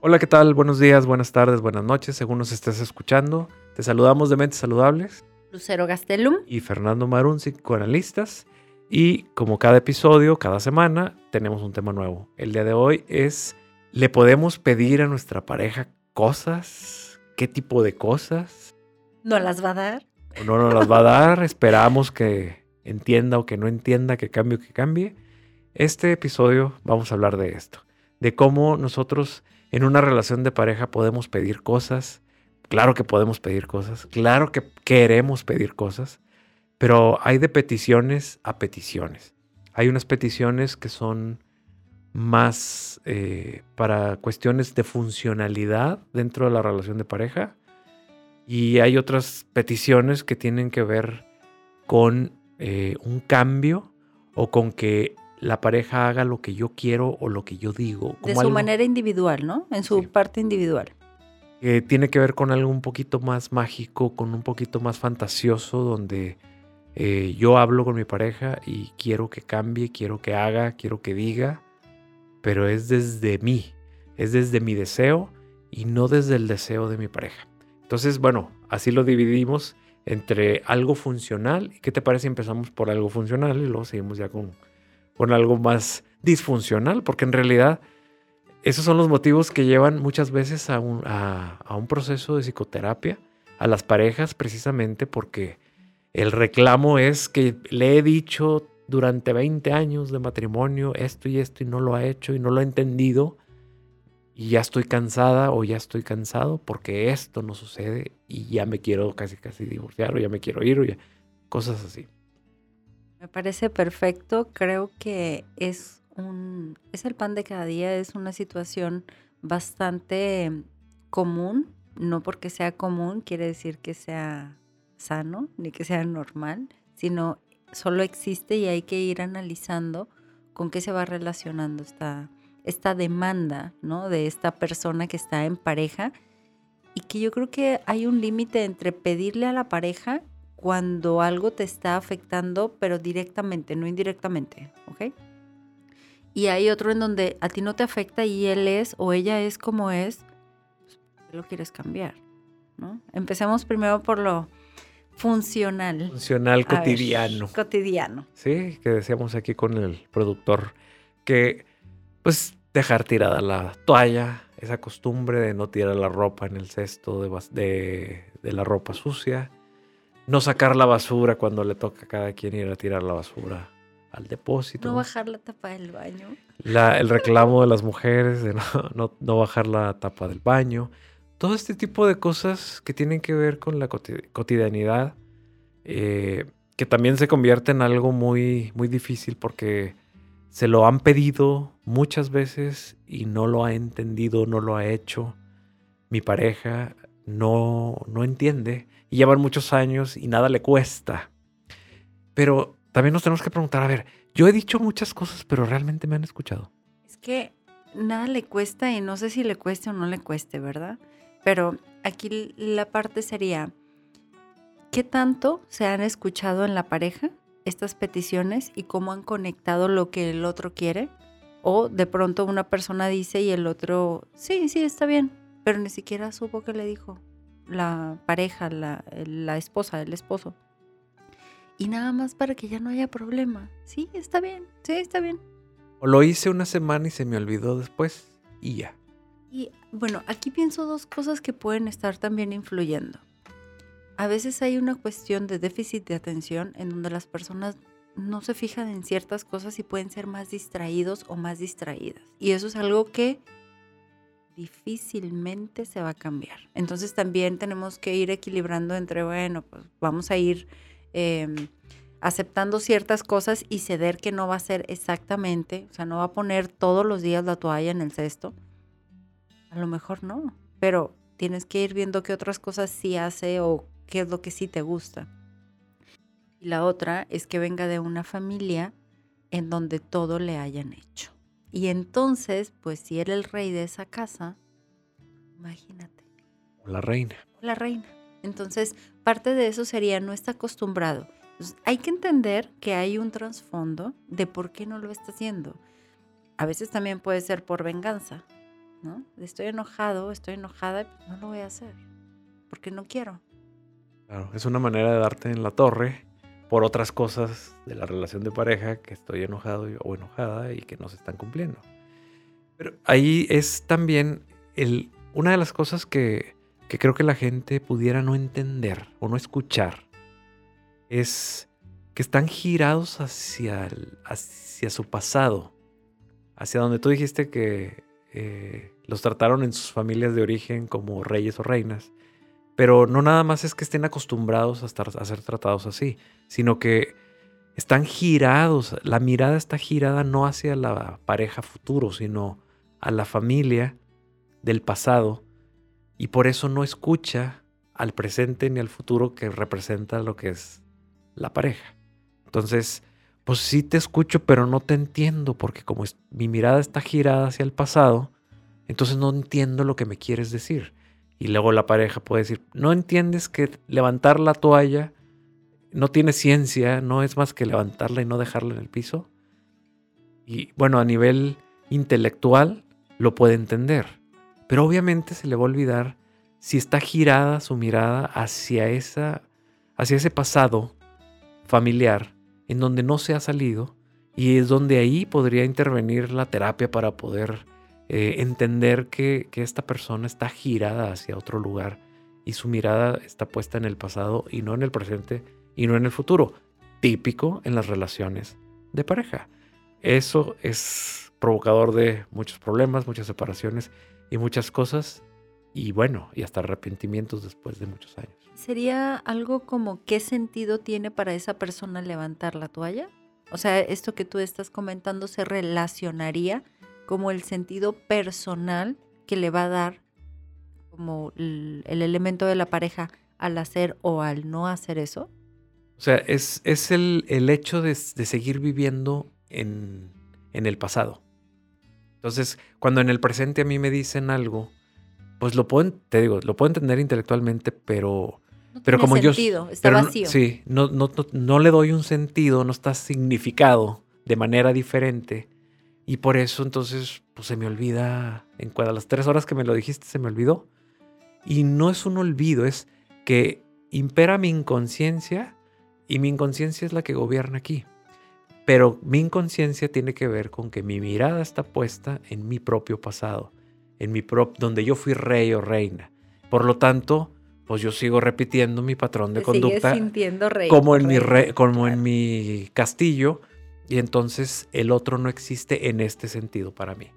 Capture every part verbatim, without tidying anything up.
Hola, ¿qué tal? Buenos días, buenas tardes, buenas noches, según nos estés escuchando. Te saludamos de Mentes Saludables, Lucero Gastelum y Fernando Marún, psicoanalistas. Y como cada episodio, cada semana, tenemos un tema nuevo. El día de hoy es, ¿le podemos pedir a nuestra pareja cosas? ¿Qué tipo de cosas? ¿No las va a dar? ¿O no nos las va a dar? Esperamos que entienda o que no entienda, que cambie o que cambie. Este episodio vamos a hablar de esto, de cómo nosotros en una relación de pareja podemos pedir cosas. Claro que podemos pedir cosas, claro que queremos pedir cosas, pero hay de peticiones a peticiones. Hay unas peticiones que son más eh, para cuestiones de funcionalidad dentro de la relación de pareja y hay otras peticiones que tienen que ver con eh, un cambio o con que la pareja haga lo que yo quiero o lo que yo digo. Como de su algo, manera individual, ¿no? En su sí. parte individual. Eh, tiene que ver con algo un poquito más mágico, con un poquito más fantasioso, donde eh, yo hablo con mi pareja y quiero que cambie, quiero que haga, quiero que diga, pero es desde mí, es desde mi deseo y no desde el deseo de mi pareja. Entonces, bueno, así lo dividimos entre algo funcional. ¿Qué te parece si empezamos por algo funcional y luego seguimos ya con... con algo más disfuncional? Porque en realidad esos son los motivos que llevan muchas veces a un, a, a un proceso de psicoterapia, a las parejas, precisamente porque el reclamo es que le he dicho durante veinte años de matrimonio esto y esto y no lo ha hecho y no lo ha entendido y ya estoy cansada o ya estoy cansado porque esto no sucede y ya me quiero casi casi divorciar o ya me quiero ir o ya cosas así. Me parece perfecto, creo que es un es el pan de cada día, es una situación bastante común, no porque sea común quiere decir que sea sano ni que sea normal, sino solo existe y hay que ir analizando con qué se va relacionando esta, esta demanda, ¿no? De esta persona que está en pareja y que yo creo que hay un límite entre pedirle a la pareja cuando algo te está afectando, pero directamente, no indirectamente, ¿ok? Y hay otro en donde a ti no te afecta y él es o ella es como es, pues, lo quieres cambiar, ¿no? Empecemos primero por lo funcional. Funcional cotidiano. Ver, cotidiano. Sí, que decíamos aquí con el productor, que pues dejar tirada la toalla, esa costumbre de no tirar la ropa en el cesto de, de, de la ropa sucia, no sacar la basura cuando le toca a cada quien ir a tirar la basura al depósito. No bajar la tapa del baño. La, el reclamo de las mujeres de no, no, no bajar la tapa del baño. Todo este tipo de cosas que tienen que ver con la cotid- cotidianidad, eh, que también se convierte en algo muy, muy difícil porque se lo han pedido muchas veces y no lo ha entendido, no lo ha hecho. Mi pareja no, no entiende. Y llevan muchos años y nada le cuesta. Pero también nos tenemos que preguntar, a ver, yo he dicho muchas cosas, pero realmente me han escuchado. Es que nada le cuesta y no sé si le cueste o no le cueste, ¿verdad? Pero aquí la parte sería, ¿qué tanto se han escuchado en la pareja estas peticiones y cómo han conectado lo que el otro quiere? O de pronto una persona dice y el otro, sí, sí, está bien, pero ni siquiera supo qué le dijo la pareja, la, la esposa, el esposo. Y nada más para que ya no haya problema. Sí, está bien, sí, está bien. O lo hice una semana y se me olvidó después y ya. Y bueno, aquí pienso dos cosas que pueden estar también influyendo. A veces hay una cuestión de déficit de atención en donde las personas no se fijan en ciertas cosas y pueden ser más distraídos o más distraídas. Y eso es algo que difícilmente se va a cambiar. Entonces también tenemos que ir equilibrando entre, bueno, pues vamos a ir eh, aceptando ciertas cosas y ceder que no va a ser exactamente, o sea, no va a poner todos los días la toalla en el cesto. A lo mejor no, pero tienes que ir viendo qué otras cosas sí hace o qué es lo que sí te gusta. Y la otra es que venga de una familia en donde todo le hayan hecho. Y entonces, pues si era el rey de esa casa, imagínate. O la reina. O la reina. Entonces, parte de eso sería no está acostumbrado. Entonces, hay que entender que hay un trasfondo de por qué no lo está haciendo. A veces también puede ser por venganza, ¿no? Estoy enojado, estoy enojada, pues no lo voy a hacer, porque no quiero. Claro, es una manera de darte en la torre por otras cosas de la relación de pareja que estoy enojado o enojada y que no se están cumpliendo. Pero ahí es también el, una de las cosas que, que creo que la gente pudiera no entender o no escuchar, es que están girados hacia, el, hacia su pasado, hacia donde tú dijiste que eh, los trataron en sus familias de origen como reyes o reinas. Pero no nada más es que estén acostumbrados a, estar, a ser tratados así, sino que están girados, la mirada está girada no hacia la pareja futuro, sino a la familia del pasado, y por eso no escucha al presente ni al futuro que representa lo que es la pareja. Entonces, pues sí te escucho, pero no te entiendo, porque como es, mi mirada está girada hacia el pasado, entonces no entiendo lo que me quieres decir. Y luego la pareja puede decir, no entiendes que levantar la toalla no tiene ciencia, no es más que levantarla y no dejarla en el piso. Y bueno, a nivel intelectual lo puede entender, pero obviamente se le va a olvidar si está girada su mirada hacia, esa, hacia ese pasado familiar en donde no se ha salido, y es donde ahí podría intervenir la terapia para poder Eh, entender que, que esta persona está girada hacia otro lugar y su mirada está puesta en el pasado y no en el presente y no en el futuro. Típico en las relaciones de pareja. Eso es provocador de muchos problemas, muchas separaciones y muchas cosas, y bueno, y hasta arrepentimientos después de muchos años. ¿Sería algo como qué sentido tiene para esa persona levantar la toalla? O sea, esto que tú estás comentando se relacionaría como el sentido personal que le va a dar como el, el elemento de la pareja al hacer o al no hacer eso. O sea, es, es el, el hecho de, de seguir viviendo en, en el pasado. Entonces, cuando en el presente a mí me dicen algo, pues lo puedo, te digo, lo puedo entender intelectualmente, pero no pero tiene como sentido, yo, está pero vacío. No, sí, no, no, no, no le doy un sentido, no está significado de manera diferente. Y por eso entonces pues, se me olvida, en a las tres horas que me lo dijiste se me olvidó. Y no es un olvido, es que impera mi inconsciencia y mi inconsciencia es la que gobierna aquí. Pero mi inconsciencia tiene que ver con que mi mirada está puesta en mi propio pasado, en mi prop- donde yo fui rey o reina. Por lo tanto, pues yo sigo repitiendo mi patrón de conducta rey, como, en, rey, mi re- como claro. en mi castillo. Y entonces el otro no existe en este sentido para mí.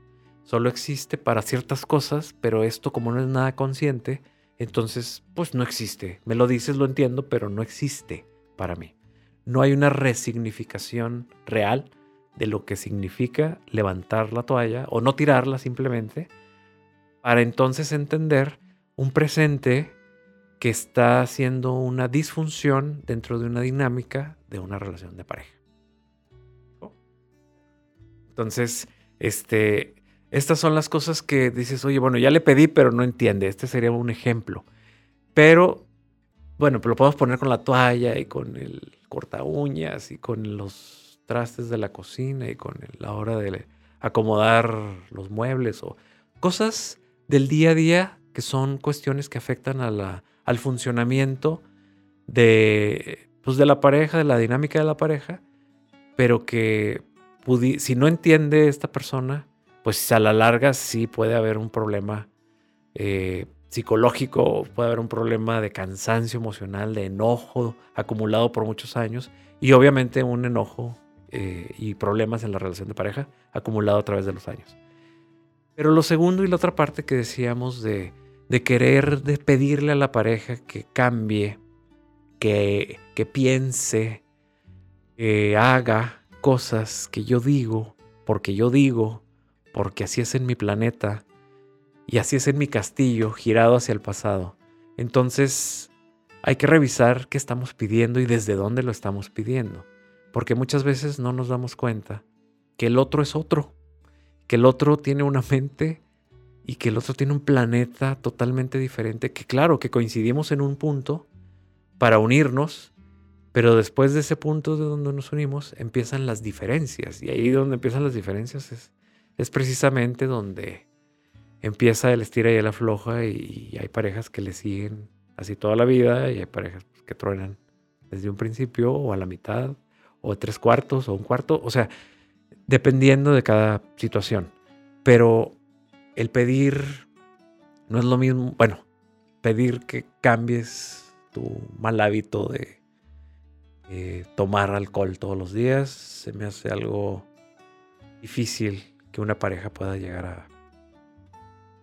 Solo existe para ciertas cosas, pero esto como no es nada consciente, entonces pues no existe. Me lo dices, lo entiendo, pero no existe para mí. No hay una resignificación real de lo que significa levantar la toalla o no tirarla simplemente, para entonces entender un presente que está haciendo una disfunción dentro de una dinámica de una relación de pareja. Entonces, este, estas son las cosas que dices, oye, bueno, ya le pedí, pero no entiende. Este sería un ejemplo. Pero, bueno, pues lo podemos poner con la toalla y con el corta uñas y con los trastes de la cocina y con el, la hora de acomodar los muebles o cosas del día a día que son cuestiones que afectan a la, al funcionamiento de, pues, de la pareja, de la dinámica de la pareja, pero que... Si no entiende esta persona, pues a la larga sí puede haber un problema eh, psicológico, puede haber un problema de cansancio emocional, de enojo acumulado por muchos años y obviamente un enojo eh, y problemas en la relación de pareja acumulado a través de los años. Pero lo segundo y la otra parte que decíamos de, de querer de pedirle a la pareja que cambie, que, que piense, que haga cosas que yo digo, porque yo digo, porque así es en mi planeta y así es en mi castillo girado hacia el pasado. Entonces hay que revisar qué estamos pidiendo y desde dónde lo estamos pidiendo, porque muchas veces no nos damos cuenta que el otro es otro, que el otro tiene una mente y que el otro tiene un planeta totalmente diferente, que claro que coincidimos en un punto para unirnos, pero después de ese punto de donde nos unimos empiezan las diferencias. Y ahí donde empiezan las diferencias es, es precisamente donde empieza el estira y el afloja, y, y hay parejas que le siguen así toda la vida, y hay parejas que truenan desde un principio o a la mitad o tres cuartos o un cuarto, o sea, dependiendo de cada situación. Pero el pedir no es lo mismo, bueno, pedir que cambies tu mal hábito de eh, tomar alcohol todos los días, se me hace algo difícil que una pareja pueda llegar a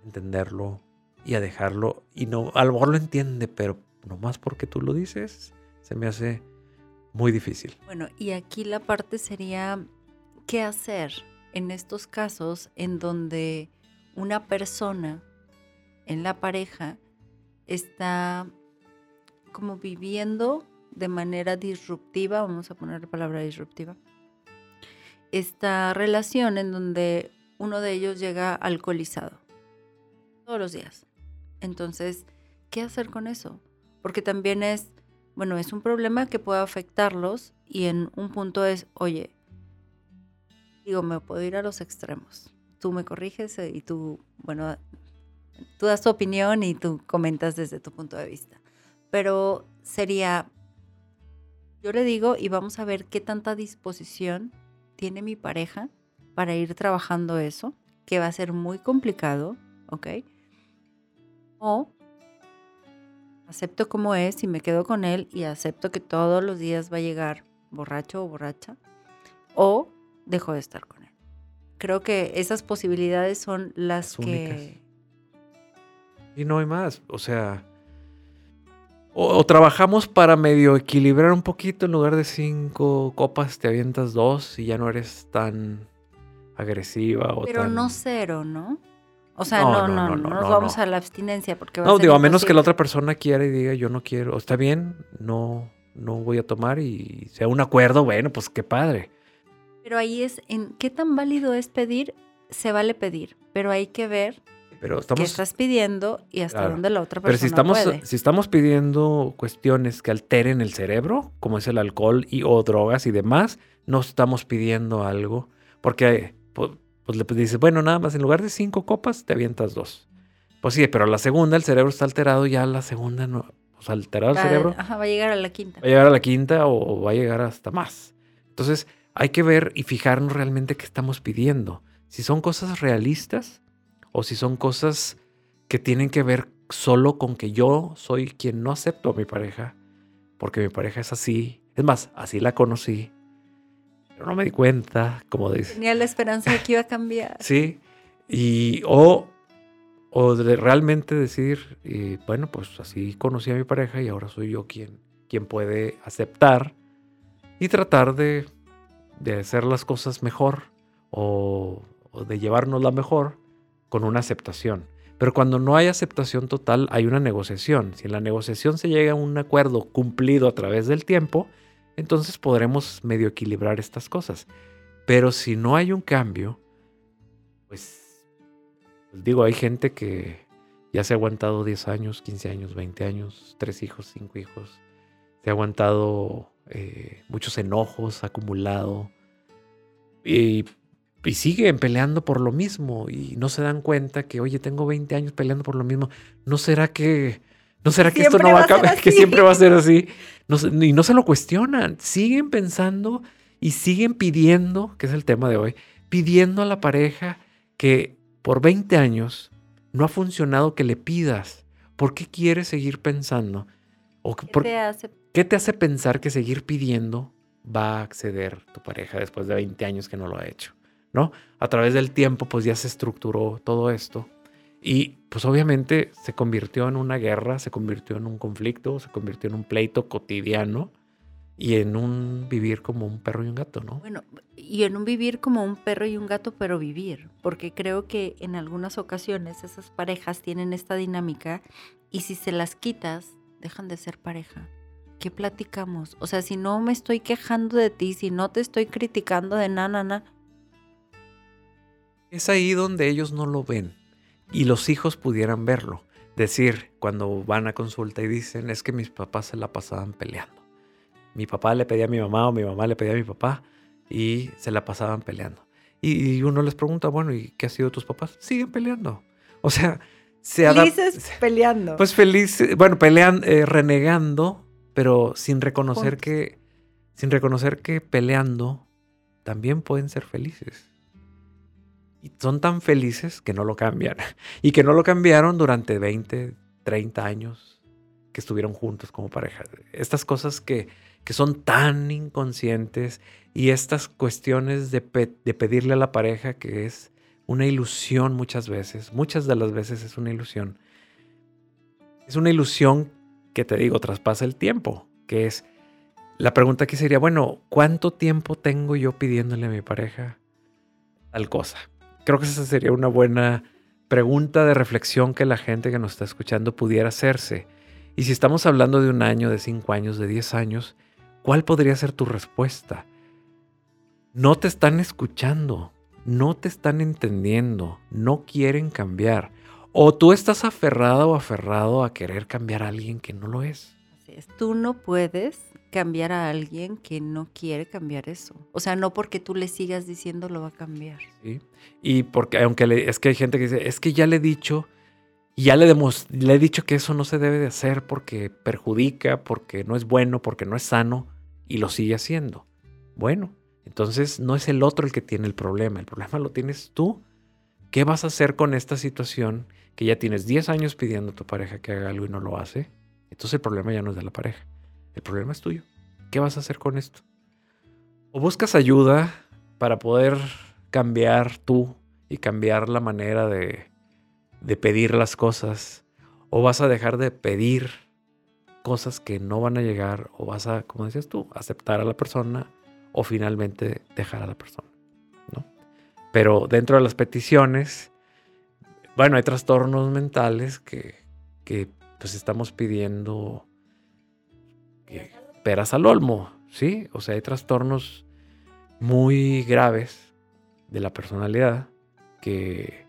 entenderlo y a dejarlo. Y no, a lo mejor lo entiende, pero nomás porque tú lo dices, se me hace muy difícil. Bueno, y aquí la parte sería, ¿qué hacer en estos casos en donde una persona en la pareja está como viviendo de manera disruptiva, vamos a poner la palabra disruptiva, esta relación en donde uno de ellos llega alcoholizado todos los días? Entonces, ¿qué hacer con eso? Porque también es, bueno, es un problema que puede afectarlos, y en un punto es, oye, digo, me puedo ir a los extremos. Tú me corriges y tú, bueno, tú das tu opinión y tú comentas desde tu punto de vista. Pero sería, yo le digo y vamos a ver qué tanta disposición tiene mi pareja para ir trabajando eso, que va a ser muy complicado, ¿ok? O acepto como es y me quedo con él y acepto que todos los días va a llegar borracho o borracha, o dejo de estar con él. Creo que esas posibilidades son las, las que... únicas. Y no hay más, o sea, o, o trabajamos para medio equilibrar un poquito, en lugar de cinco copas te avientas dos y ya no eres tan agresiva. O pero tan... no cero, ¿no? O sea, no, no, no, no, no, no, no nos no, vamos no. a la abstinencia porque va no, a ser digo, imposible. A menos que la otra persona quiera y diga, yo no quiero, o está bien, no, no voy a tomar, y sea un acuerdo, bueno, pues qué padre. Pero ahí es, en ¿qué tan válido es pedir? Se vale pedir, pero hay que ver... Pero estamos, ¿qué estás pidiendo y hasta claro, dónde la otra persona pero si estamos, puede? Si estamos pidiendo cuestiones que alteren el cerebro, como es el alcohol y, o drogas y demás, no estamos pidiendo algo. Porque pues, pues le dices, bueno, nada más, en lugar de cinco copas, te avientas dos. Pues sí, pero la segunda, el cerebro está alterado, ya la segunda no... Pues alterado el cerebro... Ajá, va a llegar a la quinta. Va a llegar a la quinta o, o va a llegar hasta más. Entonces, hay que ver y fijarnos realmente qué estamos pidiendo. Si son cosas realistas... o si son cosas que tienen que ver solo con que yo soy quien no acepto a mi pareja, porque mi pareja es así. Es más, así la conocí, pero no me di cuenta, como dice. Tenía la esperanza de que iba a cambiar. Sí, y o, o de realmente decir, y, bueno, pues así conocí a mi pareja y ahora soy yo quien, quien puede aceptar y tratar de, de hacer las cosas mejor o, o de llevárnosla mejor, con una aceptación. Pero cuando no hay aceptación total, hay una negociación. Si en la negociación se llega a un acuerdo cumplido a través del tiempo, entonces podremos medio equilibrar estas cosas. Pero si no hay un cambio, pues, pues digo, hay gente que ya se ha aguantado diez años, quince años, veinte años, tres hijos, cinco hijos, se ha aguantado eh, muchos enojos, acumulado, y Y siguen peleando por lo mismo y no se dan cuenta que, oye, tengo veinte años peleando por lo mismo. ¿No será que, no será que esto no va a cambiar? Que siempre va a ser así. No, y no se lo cuestionan. Siguen pensando y siguen pidiendo, que es el tema de hoy, pidiendo a la pareja que por veinte años no ha funcionado que le pidas. ¿Por qué quieres seguir pensando? O ¿Qué, por, te hace... ¿Qué te hace pensar que seguir pidiendo va a acceder tu pareja después de veinte años que no lo ha hecho? ¿No? A través del tiempo pues ya se estructuró todo esto y pues obviamente se convirtió en una guerra, se convirtió en un conflicto, se convirtió en un pleito cotidiano y en un vivir como un perro y un gato, ¿no? Bueno, y en un vivir como un perro y un gato, pero vivir, porque creo que en algunas ocasiones esas parejas tienen esta dinámica y si se las quitas, dejan de ser pareja. ¿Qué platicamos? O sea, si no me estoy quejando de ti, si no te estoy criticando de na, na, na, es ahí donde ellos no lo ven y los hijos pudieran verlo. Decir, cuando van a consulta y dicen, es que mis papás se la pasaban peleando. Mi papá le pedía a mi mamá o mi mamá le pedía a mi papá y se la pasaban peleando. Y, y uno les pregunta, bueno, ¿y qué ha sido tus papás? Siguen peleando. O sea, se adaptan. Felices peleando. Pues feliz, bueno, pelean, eh, renegando, pero sin reconocer Ponte. que, sin reconocer que peleando también pueden ser felices. Y son tan felices que no lo cambian. Y que no lo cambiaron durante veinte, treinta años que estuvieron juntos como pareja. Estas cosas que, que son tan inconscientes y estas cuestiones de, pe- de pedirle a la pareja, que es una ilusión muchas veces. Muchas de las veces es una ilusión. Es una ilusión que, te digo, traspasa el tiempo. Que es la pregunta que sería, bueno, ¿cuánto tiempo tengo yo pidiéndole a mi pareja tal cosa? Creo que esa sería una buena pregunta de reflexión que la gente que nos está escuchando pudiera hacerse. Y si estamos hablando de un año, de cinco años, de diez años, ¿cuál podría ser tu respuesta? No te están escuchando, no te están entendiendo, no quieren cambiar. O tú estás aferrada o aferrado a querer cambiar a alguien que no lo es. Así es. Tú no puedes cambiar a alguien que no quiere cambiar eso. O sea, no porque tú le sigas diciendo lo va a cambiar. Sí. Y porque, aunque le, es que hay gente que dice, es que ya le he dicho, ya le, demos, le he dicho que eso no se debe de hacer porque perjudica, porque no es bueno, porque no es sano, y lo sigue haciendo. Bueno, entonces no es el otro el que tiene el problema, el problema lo tienes tú. ¿Qué vas a hacer con esta situación que ya tienes diez años pidiendo a tu pareja que haga algo y no lo hace? Entonces el problema ya no es de la pareja. El problema es tuyo. ¿Qué vas a hacer con esto? O buscas ayuda para poder cambiar tú y cambiar la manera de, de pedir las cosas. O vas a dejar de pedir cosas que no van a llegar. O vas a, como decías tú, aceptar a la persona o finalmente dejar a la persona, ¿no? Pero dentro de las peticiones, bueno, hay trastornos mentales que, que pues estamos pidiendo peras al olmo, ¿sí? O sea, hay trastornos muy graves de la personalidad que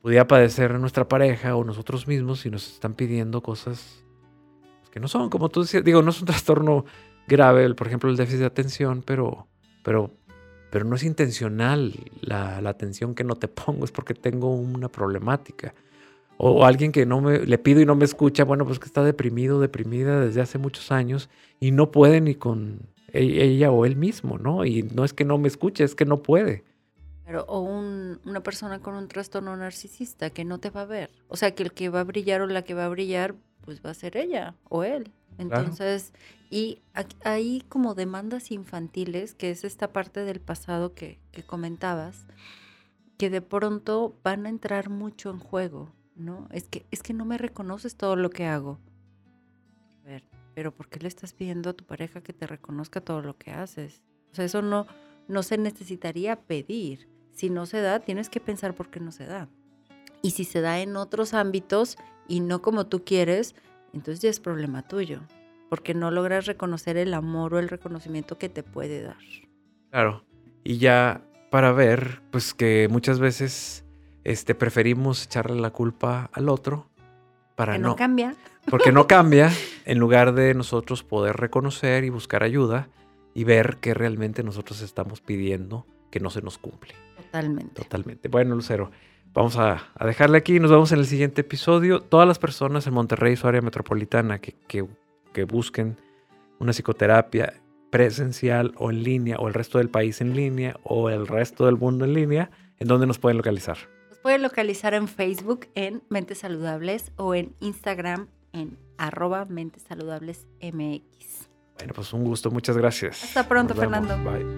pudiera padecer nuestra pareja o nosotros mismos si nos están pidiendo cosas que no son, como tú decías. Digo, no es un trastorno grave, por ejemplo, el déficit de atención, pero, pero, pero no es intencional la, la atención que no te pongo, es porque tengo una problemática. O alguien que no me, le pido y no me escucha, bueno, pues que está deprimido, deprimida desde hace muchos años y no puede ni con ella o él mismo, ¿no? Y no es que no me escuche, es que no puede. Pero, o un, una persona con un trastorno narcisista que no te va a ver. O sea, que el que va a brillar o la que va a brillar, pues va a ser ella o él. Entonces, claro. Y hay como demandas infantiles, que es esta parte del pasado que, que comentabas, que de pronto van a entrar mucho en juego. No, es que, es que no me reconoces todo lo que hago. A ver, pero ¿por qué le estás pidiendo a tu pareja que te reconozca todo lo que haces? O sea, eso no, no se necesitaría pedir. Si no se da, tienes que pensar por qué no se da. Y si se da en otros ámbitos y no como tú quieres, entonces ya es problema tuyo, porque no logras reconocer el amor o el reconocimiento que te puede dar. Claro, y ya para ver, pues que muchas veces... Este, preferimos echarle la culpa al otro para que no, no cambia. Porque no cambia, en lugar de nosotros poder reconocer y buscar ayuda y ver que realmente nosotros estamos pidiendo que no se nos cumple. Totalmente. Totalmente. Bueno, Lucero, vamos a, a dejarle aquí y nos vemos en el siguiente episodio. Todas las personas en Monterrey y su área metropolitana que, que, que busquen una psicoterapia presencial o en línea, o el resto del país en línea, o el resto del mundo en línea, ¿en dónde nos pueden localizar? Pueden localizar en Facebook en Mentes Saludables o en Instagram en arroba Mentes Saludables M X. Bueno, pues un gusto. Muchas gracias. Hasta pronto, Fernando. Bye.